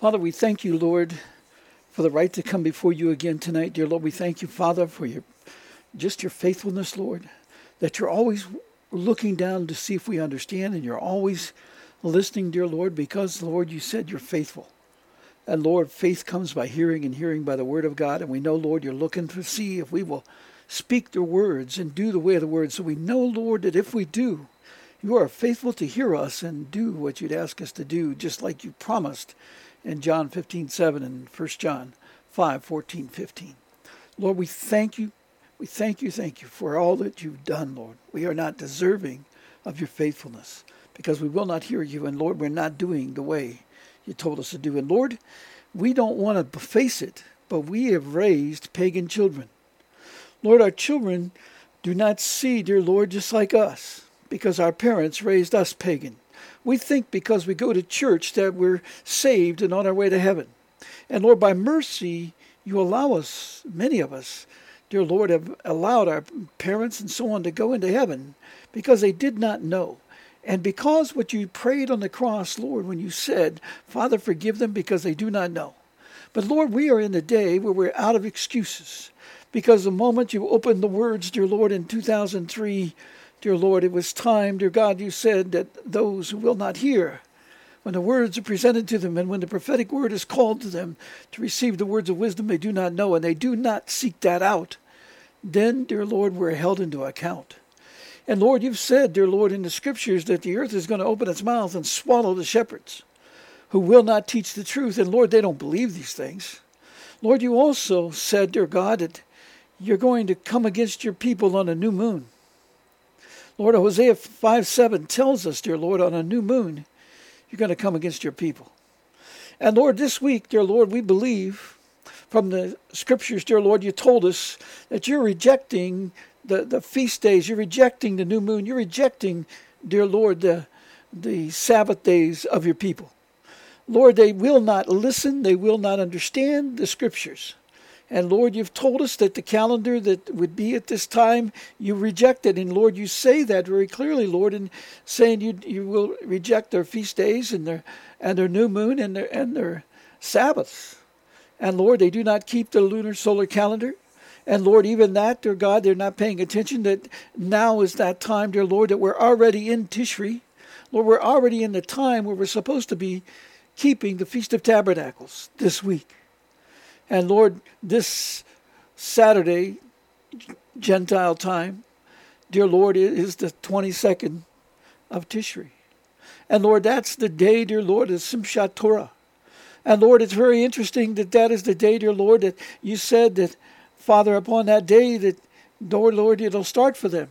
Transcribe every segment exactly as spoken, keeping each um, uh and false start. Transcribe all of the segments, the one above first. Father, we thank you, Lord, for the right to come before you again tonight. Dear Lord, we thank you, Father, for your just your faithfulness, Lord, that you're always looking down to see if we understand, and you're always listening, dear Lord, because, Lord, you said you're faithful. And, Lord, faith comes by hearing, and hearing by the word of God. And we know, Lord, you're looking to see if we will speak the words and do the way of the word. So we know, Lord, that if we do, you are faithful to hear us and do what you'd ask us to do, just like you promised in John fifteen seven and First John five fourteen fifteen. Lord, we thank you, we thank you, thank you for all that you've done, Lord. We are not deserving of your faithfulness because we will not hear you, and Lord, we're not doing the way you told us to do. And Lord, we don't want to face it, but we have raised pagan children. Lord, our children do not see, dear Lord, just like us, because our parents raised us pagan. We think because we go to church that we're saved and on our way to heaven. And Lord, by mercy, you allow us, many of us, dear Lord, have allowed our parents and so on to go into heaven because they did not know. And because what you prayed on the cross, Lord, when you said, Father, forgive them because they do not know. But Lord, we are in the day where we're out of excuses. Because the moment you opened the words, dear Lord, in two thousand three, dear Lord, it was time, dear God, you said that those who will not hear, when the words are presented to them and when the prophetic word is called to them to receive the words of wisdom they do not know and they do not seek that out, then, dear Lord, we're held into account. And Lord, you've said, dear Lord, in the scriptures that the earth is going to open its mouth and swallow the shepherds who will not teach the truth. And Lord, they don't believe these things. Lord, you also said, dear God, that you're going to come against your people on a new moon. Lord, Hosea five seven tells us, dear Lord, on a new moon, you're going to come against your people. And Lord, this week, dear Lord, we believe from the scriptures, dear Lord, you told us that you're rejecting the, the feast days. You're rejecting the new moon. You're rejecting, dear Lord, the, the Sabbath days of your people. Lord, they will not listen. They will not understand the scriptures. And Lord, you've told us that the calendar that would be at this time, you rejected. And Lord, you say that very clearly, Lord, in saying you you will reject their feast days and their and their new moon and their and their Sabbaths. And Lord, they do not keep the lunar solar calendar. And Lord, even that, dear God, they're not paying attention that now is that time, dear Lord, that we're already in Tishri. Lord, we're already in the time where we're supposed to be keeping the Feast of Tabernacles this week. And Lord, this Saturday, Gentile time, dear Lord, it is the twenty-second of Tishri. And Lord, that's the day, dear Lord, of Simchat Torah. And Lord, it's very interesting that that is the day, dear Lord, that you said that, Father, upon that day that, Lord, Lord, it'll start for them.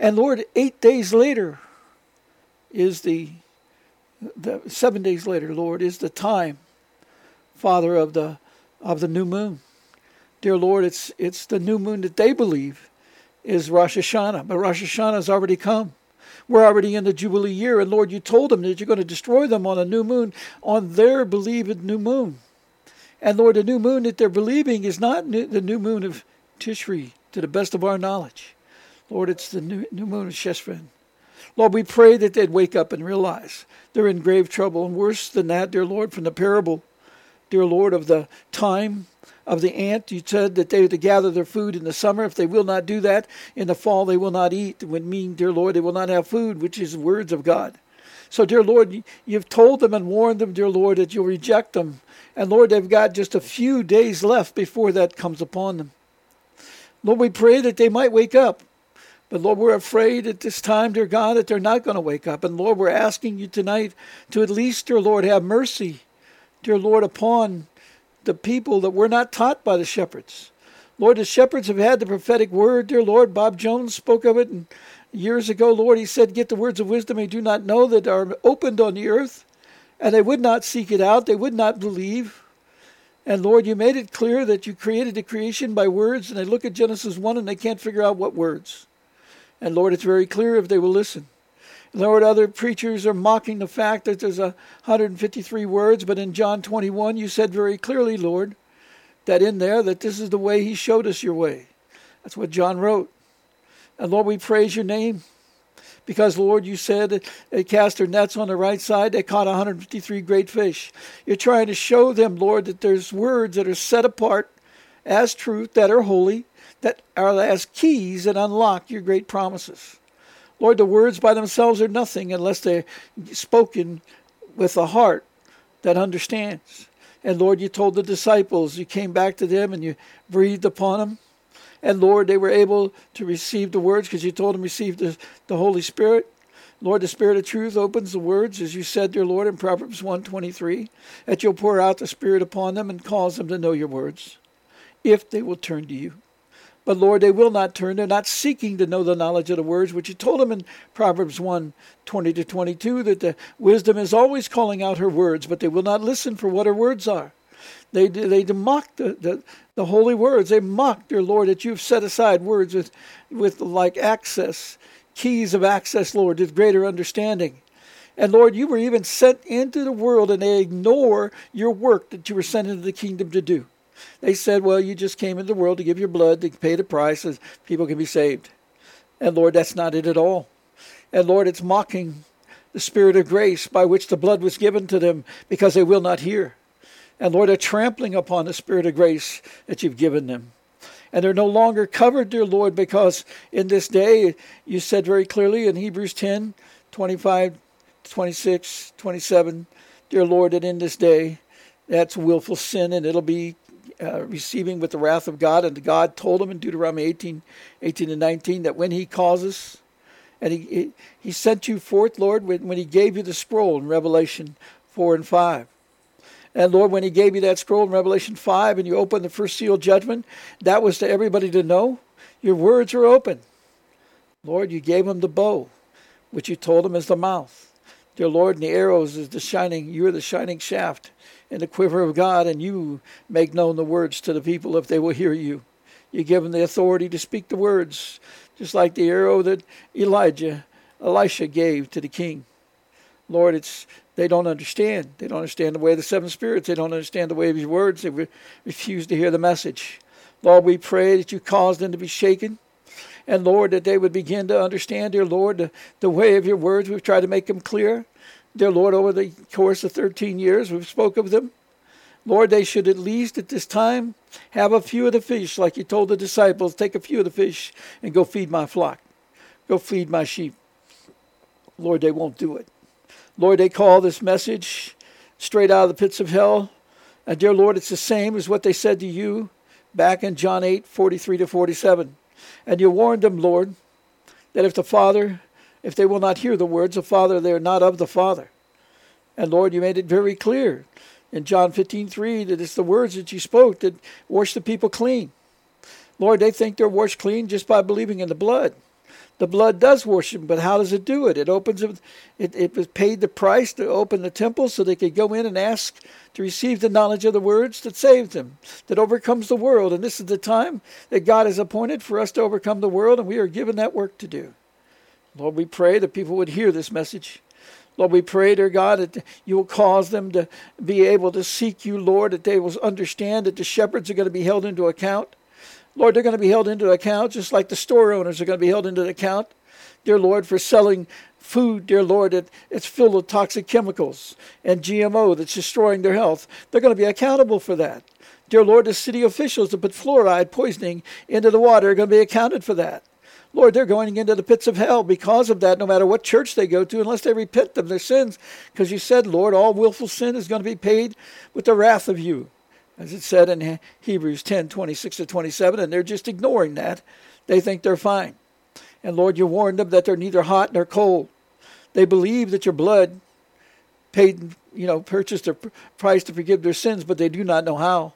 And Lord, eight days later is the, the seven days later, Lord, is the time, Father, of the of the new moon. Dear Lord, it's it's the new moon that they believe is Rosh Hashanah. But Rosh Hashanah has already come. We're already in the Jubilee year. And Lord, you told them that you're going to destroy them on a new moon, on their believed new moon. And Lord, the new moon that they're believing is not new, the new moon of Tishri, to the best of our knowledge. Lord, it's the new, new moon of Sheshvan. Lord, we pray that they'd wake up and realize they're in grave trouble. And worse than that, dear Lord, from the parable, dear Lord, of the time of the ant, you said that they are to gather their food in the summer. If they will not do that, in the fall they will not eat. It would mean, dear Lord, they will not have food, which is the words of God. So, dear Lord, you've told them and warned them, dear Lord, that you'll reject them. And, Lord, they've got just a few days left before that comes upon them. Lord, we pray that they might wake up. But, Lord, we're afraid at this time, dear God, that they're not going to wake up. And, Lord, we're asking you tonight to at least, dear Lord, have mercy, dear Lord, upon the people that were not taught by the shepherds. Lord, the shepherds have had the prophetic word, dear Lord. Bob Jones spoke of it and years ago, Lord. He said, get the words of wisdom they do not know that are opened on the earth. and they would not seek it out. They would not believe. And Lord, you made it clear that you created the creation by words, and they look at Genesis one and they can't figure out what words. And Lord, it's very clear if they will listen. Lord, other preachers are mocking the fact that there's one hundred fifty-three words, but in John twenty-one you said very clearly, Lord, that in there that this is the way he showed us your way. That's what John wrote. And Lord, we praise your name because, Lord, you said they cast their nets on the right side. They caught one hundred fifty-three great fish. You're trying to show them, Lord, that there's words that are set apart as truth, that are holy, that are as keys that unlock your great promises. Lord, the words by themselves are nothing unless they're spoken with a heart that understands. And Lord, you told the disciples, you came back to them and you breathed upon them. And Lord, they were able to receive the words because you told them receive the, the Holy Spirit. Lord, the Spirit of truth opens the words, as you said, dear Lord, in Proverbs one twenty-three, that you'll pour out the Spirit upon them and cause them to know your words, if they will turn to you. But Lord, they will not turn. They're not seeking to know the knowledge of the words, which you told them in Proverbs one, twenty to twenty-two, that the wisdom is always calling out her words, but they will not listen for what her words are. They they mock the, the, the holy words. They mock, dear Lord, that you've set aside words with, with like access, keys of access, Lord, with greater understanding. And Lord, you were even sent into the world, and they ignore your work that you were sent into the kingdom to do. They said, well, you just came into the world to give your blood, to pay the price, so people can be saved. And Lord, that's not it at all. And Lord, it's mocking the Spirit of grace by which the blood was given to them because they will not hear. And Lord, they're trampling upon the Spirit of grace that you've given them. And they're no longer covered, dear Lord, because in this day, you said very clearly in Hebrews ten, twenty-five, twenty-six, twenty-seven, dear Lord, that in this day, that's willful sin, and it'll be Uh, receiving with the wrath of God. And God told him in Deuteronomy eighteen, eighteen and nineteen, that when he calls us, and he, he he sent you forth, Lord, when, when he gave you the scroll in Revelation four and five. And Lord, when he gave you that scroll in Revelation five, and you opened the first seal judgment, that was to everybody to know. Your words are open. Lord, you gave him the bow, which you told him is the mouth. Dear Lord, and the arrows is the shining, you are the shining shaft in the quiver of God, and you make known the words to the people if they will hear you. You give them the authority to speak the words, just like the arrow that Elijah, Elisha gave to the king. Lord, it's they don't understand. They don't understand the way of the seven spirits. They don't understand the way of his words. They re- refuse to hear the message. Lord, we pray that you cause them to be shaken. And Lord, that they would begin to understand, dear Lord, the, the way of your words. We've tried to make them clear. Dear Lord, over the course of thirteen years, we've spoke of them. Lord, they should at least at this time have a few of the fish, like you told the disciples, take a few of the fish and go feed my flock. Go feed my sheep. Lord, they won't do it. Lord, they call this message straight out of the pits of hell. And dear Lord, it's the same as what they said to you back in John eight, forty-three to forty-seven. And you warned them, Lord, that if the Father... if they will not hear the words of Father, they are not of the Father. And Lord, you made it very clear in John fifteen, three, that it's the words that you spoke that wash the people clean. Lord, they think they're washed clean just by believing in the blood. The blood does wash them, but how does it do it? It opens it. It, it was paid the price to open the temple so they could go in and ask to receive the knowledge of the words that saved them, that overcomes the world. And this is the time that God has appointed for us to overcome the world, and we are given that work to do. Lord, we pray that people would hear this message. Lord, we pray, dear God, that you will cause them to be able to seek you, Lord, that they will understand that the shepherds are going to be held into account. Lord, they're going to be held into account just like the store owners are going to be held into account, dear Lord, for selling food, dear Lord, that it's filled with toxic chemicals and G M O that's destroying their health. They're going to be accountable for that. Dear Lord, the city officials that put fluoride poisoning into the water are going to be accounted for that. Lord, they're going into the pits of hell because of that, no matter what church they go to, unless they repent of their sins. Because you said, Lord, all willful sin is going to be paid with the wrath of you, as it said in Hebrews ten, twenty-six to twenty-seven, and they're just ignoring that. They think they're fine. And Lord, you warned them that they're neither hot nor cold. They believe that your blood paid, you know, purchased a price to forgive their sins, but they do not know how.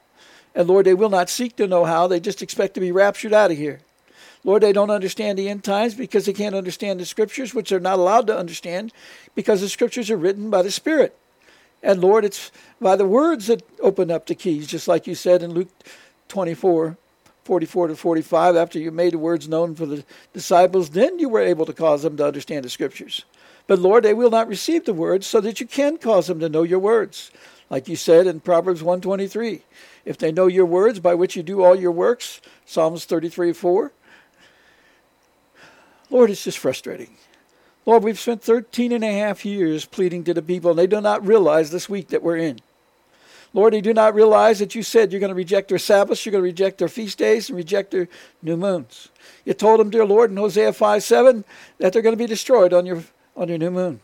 And Lord, they will not seek to know how. They just expect to be raptured out of here. Lord, they don't understand the end times because they can't understand the Scriptures, which they're not allowed to understand because the Scriptures are written by the Spirit. And Lord, it's by the words that open up the keys, just like you said in Luke twenty-four, forty-four to forty-five, after you made the words known for the disciples, then you were able to cause them to understand the scriptures. But Lord, they will not receive the words, so that you can cause them to know your words. Like you said in Proverbs one twenty-three, if they know your words by which you do all your works, Psalms thirty-three four. Lord, it's just frustrating. Lord, we've spent thirteen and a half years pleading to the people, and they do not realize this week that we're in. Lord, they do not realize that you said you're going to reject their Sabbaths, you're going to reject their feast days, and reject their new moons. You told them, dear Lord, in Hosea five seven, that they're going to be destroyed on your on your new moon.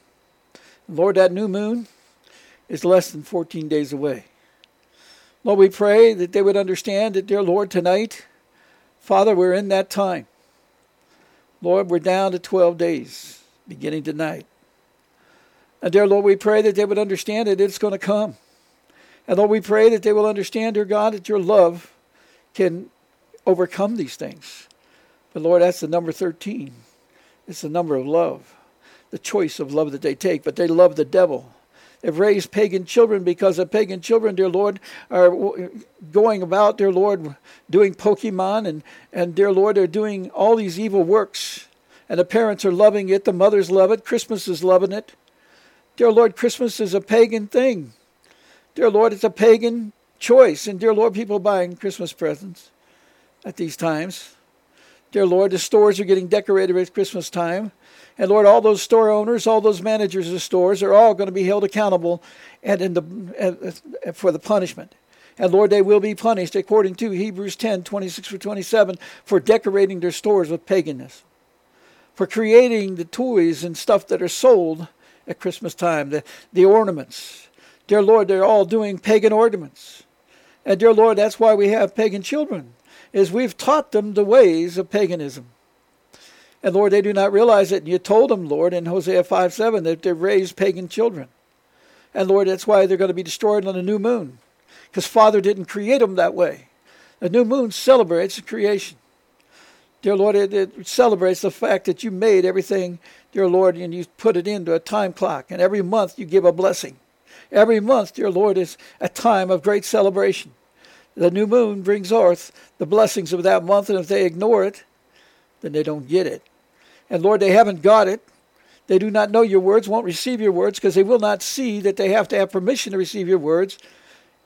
Lord, that new moon is less than fourteen days away. Lord, we pray that they would understand that, dear Lord, tonight, Father, we're in that time. Lord, we're down to twelve days, beginning tonight. And dear Lord, we pray that they would understand that it's going to come. And Lord, we pray that they will understand, dear God, that your love can overcome these things. But Lord, that's the number thirteen. It's the number of love, the choice of love that they take. But they love the devil. They've raised pagan children because the pagan children, dear Lord, are going about, dear Lord, doing Pokemon. And, and dear Lord, they're doing all these evil works. And the parents are loving it. The mothers love it. Christmas is loving it. Dear Lord, Christmas is a pagan thing. Dear Lord, it's a pagan choice. And dear Lord, people buying Christmas presents at these times. Dear Lord, the stores are getting decorated at Christmas time. And Lord, all those store owners, all those managers of stores are all going to be held accountable and in the and for the punishment. And Lord, they will be punished according to Hebrews ten, twenty-six through twenty-seven for decorating their stores with paganism, for creating the toys and stuff that are sold at Christmas time, the, the ornaments. Dear Lord, they're all doing pagan ornaments. And dear Lord, that's why we have pagan children, is we've taught them the ways of paganism. And Lord, they do not realize it. And you told them, Lord, in Hosea five seven, that they've raised pagan children. And Lord, that's why they're going to be destroyed on the new moon, because Father didn't create them that way. The new moon celebrates the creation. Dear Lord, it, it celebrates the fact that you made everything, dear Lord, and you put it into a time clock. And every month you give a blessing. Every month, dear Lord, is a time of great celebration. The new moon brings forth the blessings of that month, and if they ignore it, then they don't get it. And Lord, they haven't got it. They do not know your words, won't receive your words, because they will not see that they have to have permission to receive your words,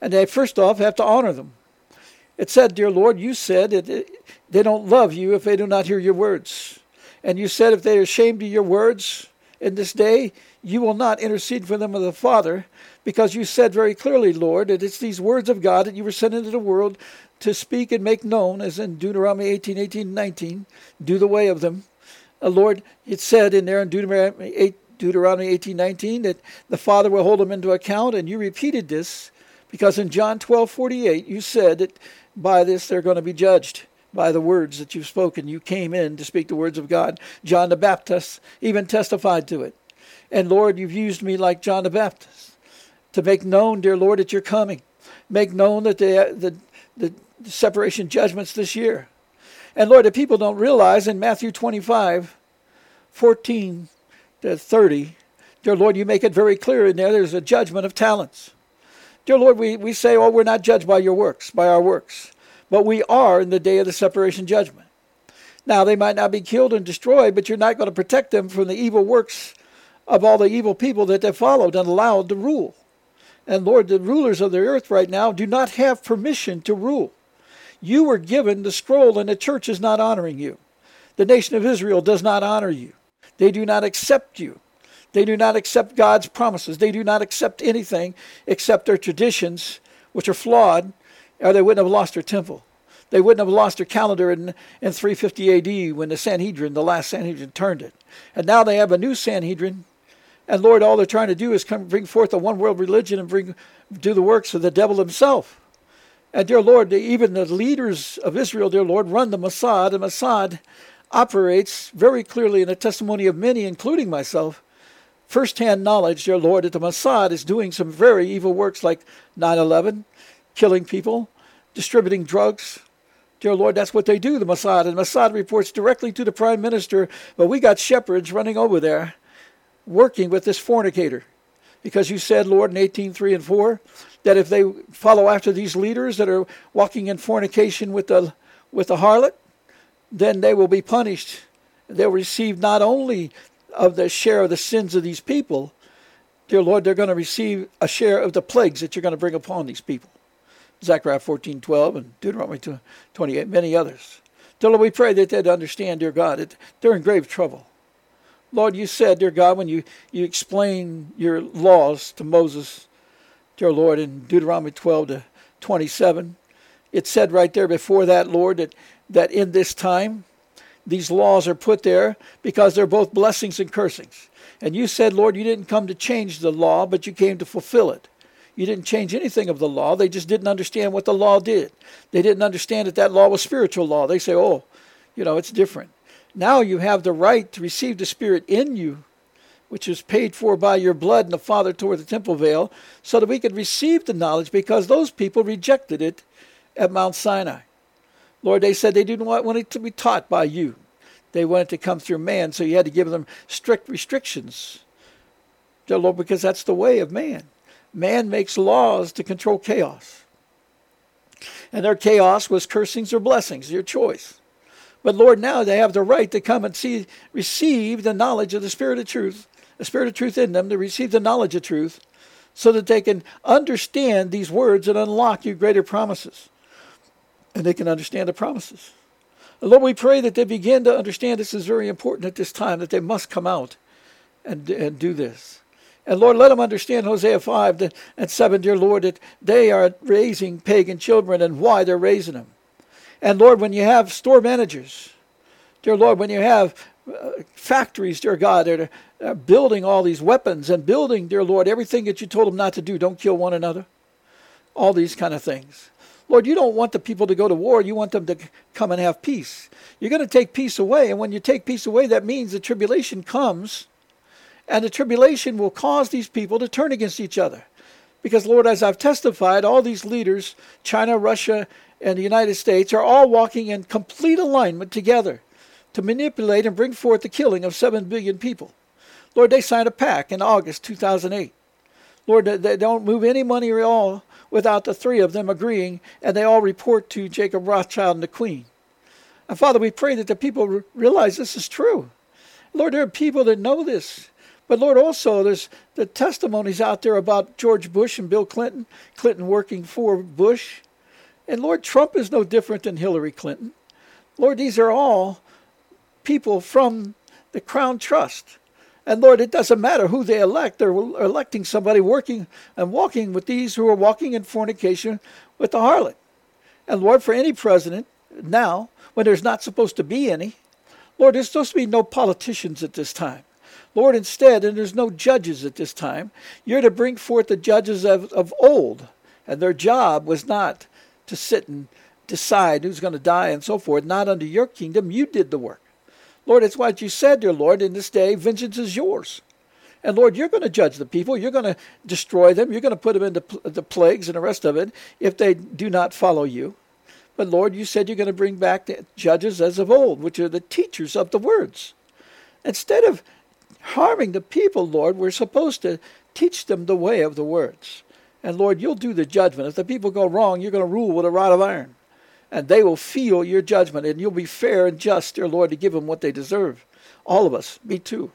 and they first off have to honor them. It said, dear Lord, you said that they don't love you if they do not hear your words. And you said if they are ashamed of your words in this day, you will not intercede for them with the Father, because you said very clearly, Lord, that it's these words of God that you were sent into the world to speak and make known, as in Deuteronomy eighteen, eighteen, nineteen, do the way of them. Uh, Lord, it said in there in Deuteronomy eight, Deuteronomy eighteen, nineteen, that the Father will hold them into account, and you repeated this, because in John twelve forty-eight, you said that by this they're going to be judged. By the words that you've spoken, you came in to speak the words of God. John the Baptist even testified to it. And Lord, you've used me like John the Baptist to make known, dear Lord, that you're coming. Make known that the, the, the separation judgments this year. And Lord, the people don't realize in Matthew twenty-five, fourteen to thirty, dear Lord, you make it very clear in there, there's a judgment of talents. Dear Lord, we, we say, oh, we're not judged by your works, by our works. But we are in the day of the separation judgment. Now, they might not be killed and destroyed, but you're not going to protect them from the evil works of all the evil people that they followed and allowed to rule. And Lord, the rulers of the earth right now do not have permission to rule. You were given the scroll, and the church is not honoring you. The nation of Israel does not honor you. They do not accept you. They do not accept God's promises. They do not accept anything except their traditions, which are flawed, or they wouldn't have lost their temple. They wouldn't have lost their calendar in, in three fifty A D when the Sanhedrin, the last Sanhedrin, turned it. And now they have a new Sanhedrin. And Lord, all they're trying to do is come bring forth a one-world religion and bring do the works of the devil himself. And dear Lord, even the leaders of Israel, dear Lord, run the Mossad. And Mossad operates very clearly in the testimony of many, including myself, first-hand knowledge, dear Lord, that the Mossad is doing some very evil works like nine eleven, killing people, distributing drugs. Dear Lord, that's what they do, the Mossad. And Mossad reports directly to the prime minister, but we got shepherds running over there working with this fornicator. because you said, Lord, in eighteen, three and four, that if they follow after these leaders that are walking in fornication with the with the harlot, then they will be punished. They'll receive not only of the share of the sins of these people, dear Lord, they're going to receive a share of the plagues that you're going to bring upon these people. Zechariah fourteen twelve and Deuteronomy twenty-eight, many others. Dear Lord, we pray that they'd understand, dear God, that they're in grave trouble. Lord, you said, dear God, when you, you explain your laws to Moses, dear Lord, in Deuteronomy twelve to twenty-seven, it said right there before that, Lord, that, that in this time, these laws are put there because they're both blessings and cursings. And you said, Lord, you didn't come to change the law, but you came to fulfill it. You didn't change anything of the law. They just didn't understand what the law did. They didn't understand that that law was spiritual law. They say, oh, you know, it's different. Now you have the right to receive the Spirit in you, which is paid for by your blood and the Father toward the temple veil, so that we could receive the knowledge because those people rejected it at Mount Sinai. Lord, they said they didn't want it to be taught by you. They wanted to come through man, so you had to give them strict restrictions, dear Lord, because that's the way of man. Man makes laws to control chaos. And their chaos was cursings or blessings, your choice. But Lord, now they have the right to come and see, receive the knowledge of the Spirit of truth, the Spirit of truth in them, to receive the knowledge of truth, so that they can understand these words and unlock your greater promises. And they can understand the promises. And Lord, we pray that they begin to understand this is very important at this time, that they must come out and, and do this. And Lord, let them understand Hosea five and seven, dear Lord, that they are raising pagan children and why they're raising them. And Lord, when you have store managers, dear Lord, when you have uh, factories, dear God, that are, are building all these weapons and building, dear Lord, everything that you told them not to do, don't kill one another, all these kind of things. Lord, you don't want the people to go to war. You want them to come and have peace. You're going to take peace away. And when you take peace away, that means the tribulation comes. And the tribulation will cause these people to turn against each other. Because, Lord, as I've testified, all these leaders, China, Russia, and the United States, are all walking in complete alignment together to manipulate and bring forth the killing of seven billion people. Lord, they signed a pact in August two thousand eight. Lord, they don't move any money at all without the three of them agreeing, and they all report to Jacob Rothschild and the Queen. And, Father, we pray that the people realize this is true. Lord, there are people that know this. But, Lord, also there's the testimonies out there about George Bush and Bill Clinton, Clinton working for Bush. And, Lord, Trump is no different than Hillary Clinton. Lord, these are all people from the Crown Trust. And, Lord, it doesn't matter who they elect. They're electing somebody working and walking with these who are walking in fornication with the harlot. And, Lord, for any president now, when there's not supposed to be any, Lord, there's supposed to be no politicians at this time. Lord, instead, and there's no judges at this time, you're to bring forth the judges of, of old. And their job was not to sit and decide who's going to die and so forth. Not under your kingdom. You did the work. Lord, it's what you said, dear Lord, in this day, vengeance is yours. And Lord, you're going to judge the people. You're going to destroy them. You're going to put them into pl- the plagues and the rest of it if they do not follow you. But Lord, you said you're going to bring back the judges as of old, which are the teachers of the words. Instead of harming the people, Lord, we're supposed to teach them the way of the words. And Lord, you'll do the judgment. If the people go wrong, you're going to rule with a rod of iron. And they will feel your judgment. And you'll be fair and just, dear Lord, to give them what they deserve. All of us, me too.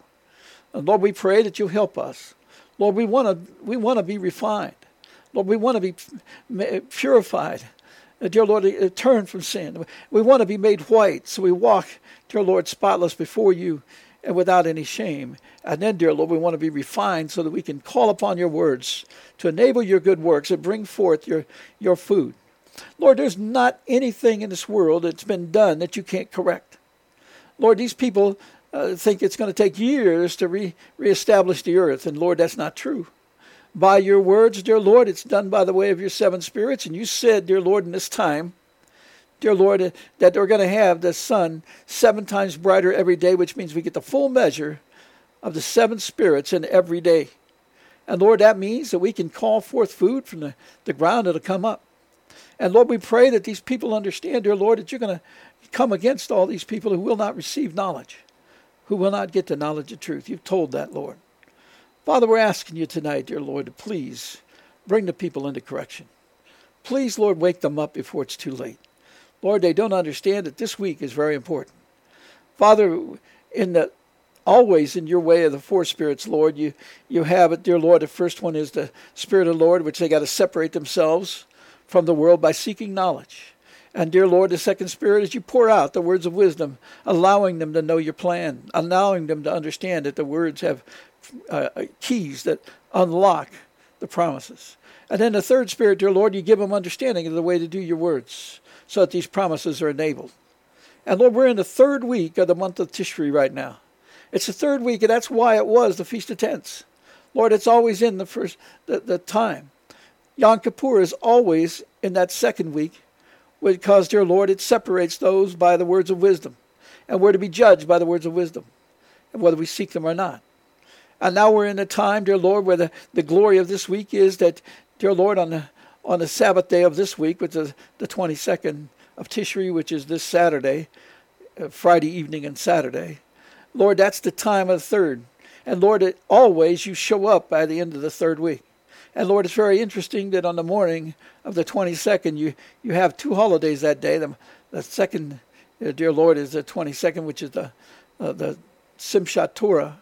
And Lord, we pray that you'll help us. Lord, we want to we want to be refined. Lord, we want to be purified. Dear Lord, turn from sin. We want to be made white. So we walk, dear Lord, spotless before you, and without any shame. And then, dear Lord, we want to be refined so that we can call upon your words to enable your good works and bring forth your, your food. Lord, there's not anything in this world that's been done that you can't correct. Lord, these people uh, think it's going to take years to re- reestablish the earth. And Lord, that's not true. By your words, dear Lord, it's done by the way of your seven spirits. And you said, dear Lord, in this time, dear Lord, that we're going to have the sun seven times brighter every day, which means we get the full measure of the seven spirits in every day. And Lord, that means that we can call forth food from the, the ground that'll come up. And Lord, we pray that these people understand, dear Lord, that you're going to come against all these people who will not receive knowledge, who will not get the knowledge of truth. You've told that, Lord. Father, we're asking you tonight, dear Lord, to please bring the people into correction. Please, Lord, wake them up before it's too late. Lord, they don't understand that this week is very important. Father, in the always in your way of the four spirits, Lord, you, you have it, dear Lord. The first one is the Spirit of the Lord, which they got to separate themselves from the world by seeking knowledge. And, dear Lord, the second spirit is you pour out the words of wisdom, allowing them to know your plan, allowing them to understand that the words have uh, keys that unlock the promises. And then the third spirit, dear Lord, you give them understanding of the way to do your words so that these promises are enabled. And, Lord, we're in the third week of the month of Tishri right now. It's the third week, and that's why it was the Feast of Tents. Lord, it's always in the first the, the time. Yom Kippur is always in that second week, because, dear Lord, it separates those by the words of wisdom, and we're to be judged by the words of wisdom, and whether we seek them or not. And now we're in a time, dear Lord, where the, the glory of this week is that, dear Lord, on the on the Sabbath day of this week, which is the twenty-second of Tishri, which is this Saturday, uh, Friday evening and Saturday, Lord, that's the time of the third. And Lord, it, always you show up by the end of the third week. And Lord, it's very interesting that on the morning of the twenty-second, you, you have two holidays that day. The, the second, uh, dear Lord, is the twenty-second, which is the uh, the Simchat Torah,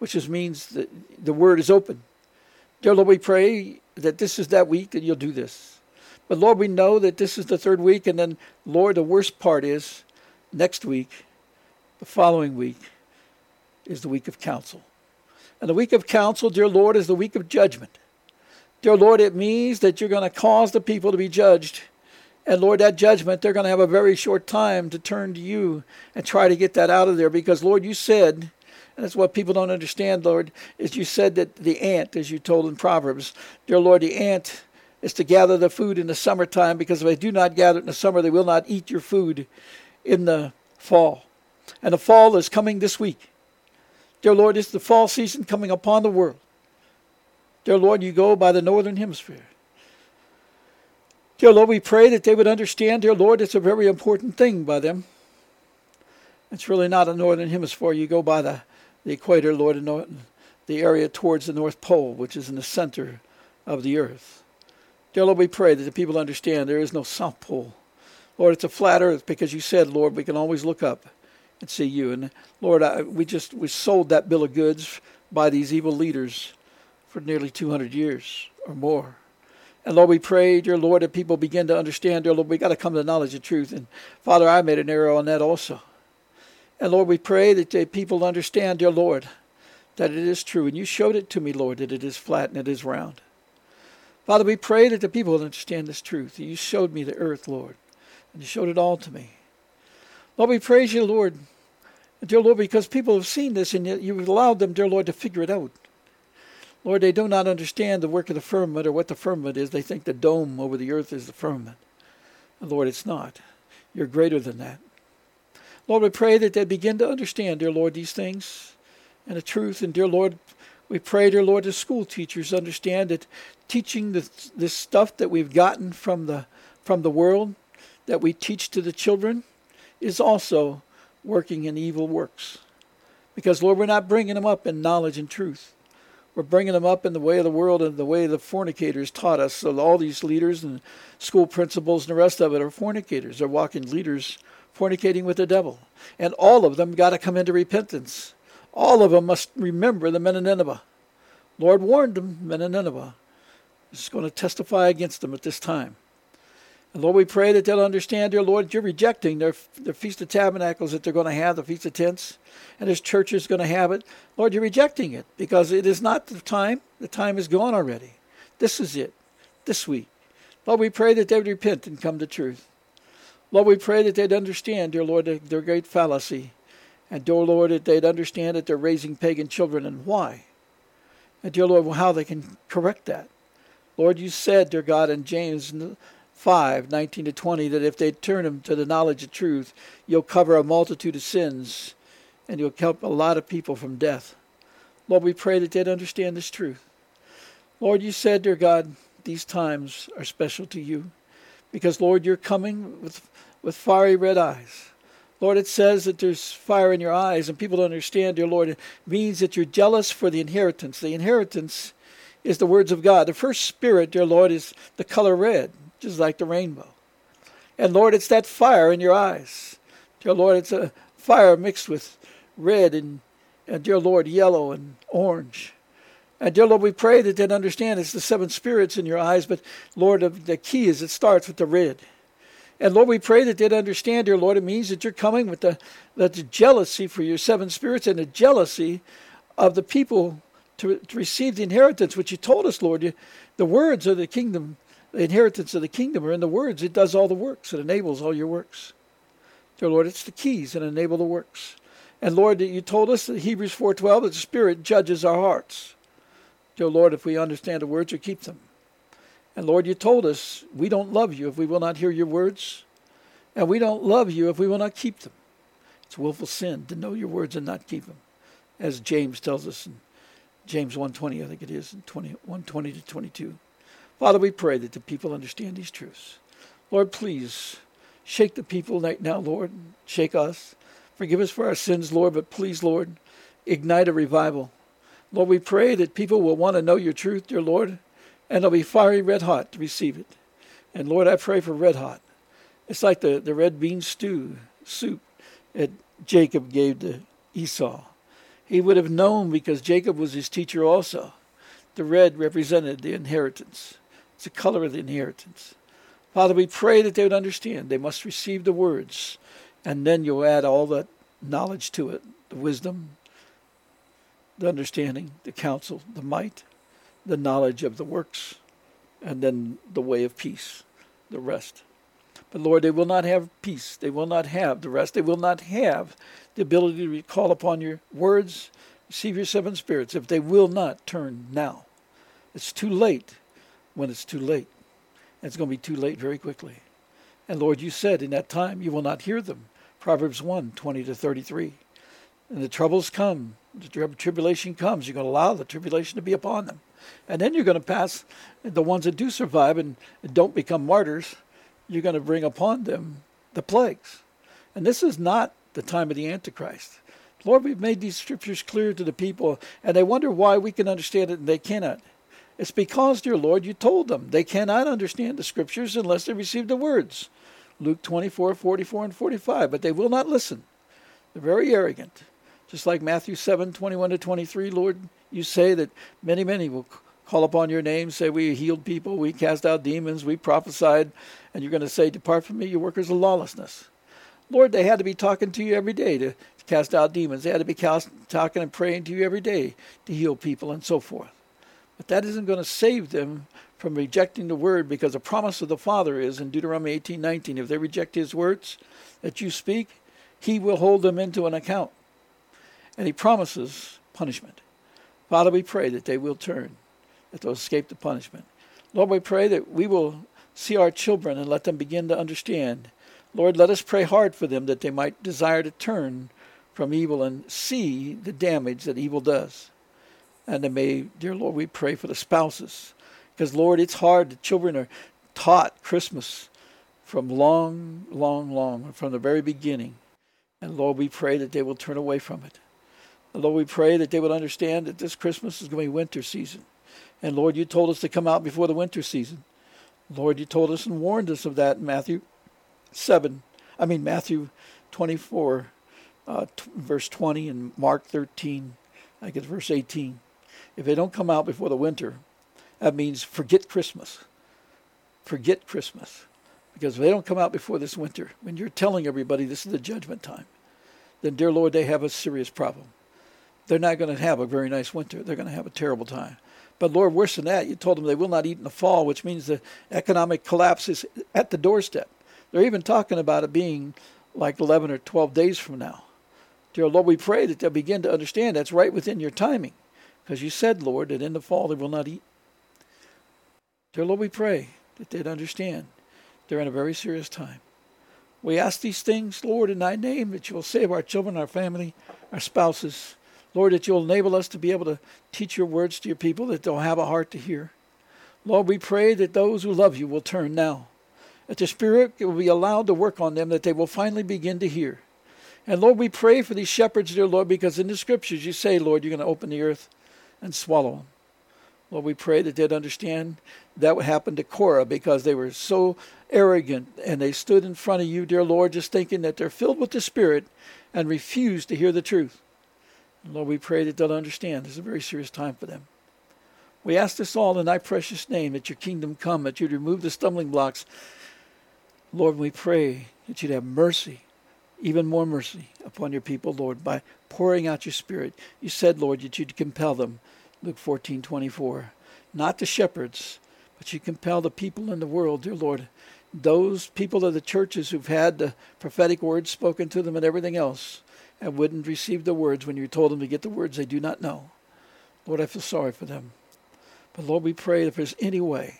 which is, means that the word is open. Dear Lord, we pray that this is that week that you'll do this. But Lord, we know that this is the third week. And then, Lord, the worst part is next week, the following week, is the week of counsel. And the week of counsel, dear Lord, is the week of judgment. Dear Lord, it means that you're going to cause the people to be judged. And Lord, that judgment, they're going to have a very short time to turn to you and try to get that out of there. Because, Lord, you said, and that's what people don't understand, Lord, is you said that the ant, as you told in Proverbs, dear Lord, the ant is to gather the food in the summertime, because if they do not gather it in the summer, they will not eat your food in the fall. And the fall is coming this week. Dear Lord, it's the fall season coming upon the world. Dear Lord, you go by the northern hemisphere. Dear Lord, we pray that they would understand, dear Lord, it's a very important thing by them. It's really not a northern hemisphere. You go by the, the equator, Lord, and the area towards the North Pole, which is in the center of the earth. Dear Lord, we pray that the people understand there is no South Pole. Lord, it's a flat earth, because you said, Lord, we can always look up and see you. And Lord, I, we just we sold that bill of goods by these evil leaders for nearly two hundred years or more. And Lord, we pray, dear Lord, that people begin to understand, dear Lord, we got to come to the knowledge of truth. And Father, I made an error on that also. And Lord, we pray that the people understand, dear Lord, that it is true. And you showed it to me, Lord, that it is flat and it is round. Father, we pray that the people will understand this truth. You showed me the earth, Lord, and you showed it all to me. Lord, we praise you, Lord, dear Lord, because people have seen this and you've allowed them, dear Lord, to figure it out. Lord, they do not understand the work of the firmament or what the firmament is. They think the dome over the earth is the firmament. Lord, it's not. You're greater than that. Lord, we pray that they begin to understand, dear Lord, these things and the truth. And dear Lord, we pray, dear Lord, that school teachers understand that teaching this, this stuff that we've gotten from the from the world, that we teach to the children, is also working in evil works. Because, Lord, we're not bringing them up in knowledge and truth. We're bringing them up in the way of the world and the way the fornicators taught us. So all these leaders and school principals and the rest of it are fornicators. They're walking leaders fornicating with the devil. And all of them got to come into repentance. All of them must remember the men of Nineveh. Lord warned them, men of Nineveh is going to testify against them at this time. And Lord, we pray that they'll understand, dear Lord, that you're rejecting their, their Feast of Tabernacles that they're going to have, the Feast of Tents, and this church is going to have it. Lord, you're rejecting it because it is not the time. The time is gone already. This is it, this week. Lord, we pray that they would repent and come to truth. Lord, we pray that they'd understand, dear Lord, their great fallacy. And dear Lord, that they'd understand that they're raising pagan children and why. And dear Lord, how they can correct that. Lord, you said, dear God, in James five, nineteen to twenty, that if they turn them to the knowledge of truth, you'll cover a multitude of sins and you'll help a lot of people from death. Lord, we pray that they'd understand this truth. Lord, you said, dear God, these times are special to you because, Lord, you're coming with, with fiery red eyes. Lord, it says that there's fire in your eyes, and people don't understand, dear Lord. It means that you're jealous for the inheritance. The inheritance is the words of God. The first spirit, dear Lord, is the color red, just like the rainbow. And Lord, it's that fire in your eyes. Dear Lord, it's a fire mixed with red and, and dear Lord, yellow and orange. And dear Lord, we pray that they'd understand it's the seven spirits in your eyes, but Lord, the key is it starts with the red. And Lord, we pray that they'd understand, dear Lord, it means that you're coming with the, the jealousy for your seven spirits and the jealousy of the people to, to receive the inheritance, which you told us, Lord. You, the words of the kingdom, the inheritance of the kingdom are in the words. It does all the works. It enables all your works. Dear Lord, it's the keys that enable the works. And Lord, you told us in Hebrews four twelve that the Spirit judges our hearts. Dear Lord, if we understand the words, you keep them. And Lord, you told us we don't love you if we will not hear your words. And we don't love you if we will not keep them. It's willful sin to know your words and not keep them. As James tells us in James one twenty, I think it is, in one twenty to twenty-two. Father, we pray that the people understand these truths. Lord, please shake the people right now, Lord. Shake us. Forgive us for our sins, Lord, but please, Lord, ignite a revival. Lord, we pray that people will want to know your truth, dear Lord, and they'll be fiery red hot to receive it. And Lord, I pray for red hot. It's like the, the red bean stew, soup that Jacob gave to Esau. He would have known because Jacob was his teacher also. The red represented the inheritance. It's the color of the inheritance. Father, we pray that they would understand. They must receive the words, and then you'll add all that knowledge to it, the wisdom, the understanding, the counsel, the might, the knowledge of the works, and then the way of peace, the rest. But Lord, they will not have peace. They will not have the rest. They will not have the ability to call upon your words, receive your seven spirits, if they will not turn now. It's too late when it's too late. And it's going to be too late very quickly. And Lord, you said in that time you will not hear them. Proverbs one twenty to thirty-three. And the troubles come. The tribulation comes. You're going to allow the tribulation to be upon them. And then you're going to pass the ones that do survive and don't become martyrs. You're going to bring upon them the plagues. And this is not the time of the Antichrist. Lord, we've made these scriptures clear to the people, and they wonder why we can understand it and they cannot. It's because, dear Lord, you told them they cannot understand the scriptures unless they receive the words. Luke twenty-four, forty-four, and forty-five. But they will not listen. They're very arrogant. Just like Matthew seven, twenty-one to twenty-three, Lord, you say that many, many will call upon your name, say we healed people, we cast out demons, we prophesied, and you're going to say, depart from me, you workers of lawlessness. Lord, they had to be talking to you every day to, to cast out demons. They had to be cast, talking and praying to you every day to heal people and so forth. But that isn't going to save them from rejecting the word, because the promise of the Father is in Deuteronomy eighteen nineteen, if they reject his words that you speak, he will hold them into an account. And he promises punishment. Father, we pray that they will turn, that they'll escape the punishment. Lord, we pray that we will see our children and let them begin to understand. Lord, let us pray hard for them that they might desire to turn from evil and see the damage that evil does. And they may, dear Lord, we pray for the spouses. Because, Lord, it's hard. The children are taught Christmas from long, long, long, from the very beginning. And, Lord, we pray that they will turn away from it. And Lord, we pray that they would understand that this Christmas is going to be winter season. And, Lord, you told us to come out before the winter season. Lord, you told us and warned us of that in Matthew seven. I mean, Matthew twenty-four, uh, t- verse twenty, and Mark thirteen, I guess verse eighteen. If they don't come out before the winter, that means forget Christmas. Forget Christmas. Because if they don't come out before this winter, when you're telling everybody this is the judgment time, then, dear Lord, they have a serious problem. They're not going to have a very nice winter. They're going to have a terrible time. But, Lord, worse than that, you told them they will not eat in the fall, which means the economic collapse is at the doorstep. They're even talking about it being like eleven or twelve days from now. Dear Lord, we pray that they'll begin to understand that's right within your timing. Because you said, Lord, that in the fall they will not eat. Dear Lord, we pray that they'd understand they're in a very serious time. We ask these things, Lord, in thy name, that you will save our children, our family, our spouses, Lord, that you'll enable us to be able to teach your words to your people, that they'll have a heart to hear. Lord, we pray that those who love you will turn now, that the Spirit will be allowed to work on them, that they will finally begin to hear. And Lord, we pray for these shepherds, dear Lord, because in the scriptures you say, Lord, you're going to open the earth and swallow them. Lord, we pray that they'd understand that what happened to Korah, because they were so arrogant and they stood in front of you, dear Lord, just thinking that they're filled with the Spirit and refused to hear the truth. And Lord, we pray that they'll understand this is a very serious time for them. We ask this all in thy precious name, that your kingdom come, that you'd remove the stumbling blocks. Lord, we pray that you'd have mercy, even more mercy upon your people, Lord, by pouring out your Spirit. You said, Lord, that you'd compel them, Luke fourteen twenty-four, not the shepherds, but you compel the people in the world, dear Lord, those people of the churches who've had the prophetic words spoken to them and everything else, and wouldn't receive the words when you told them to get the words they do not know. Lord, I feel sorry for them. But Lord, we pray if there's any way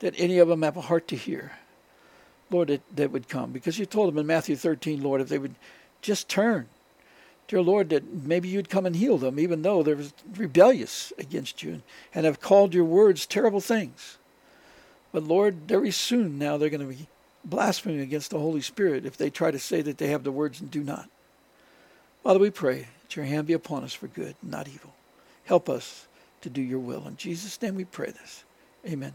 that any of them have a heart to hear, Lord, that, that would come. Because you told them in Matthew thirteen, Lord, if they would just turn, dear Lord, that maybe you'd come and heal them, even though they were rebellious against you and have called your words terrible things. But Lord, very soon now they're going to be blaspheming against the Holy Spirit if they try to say that they have the words and do not. Father, we pray that your hand be upon us for good, not evil. Help us to do your will. In Jesus' name we pray this. Amen.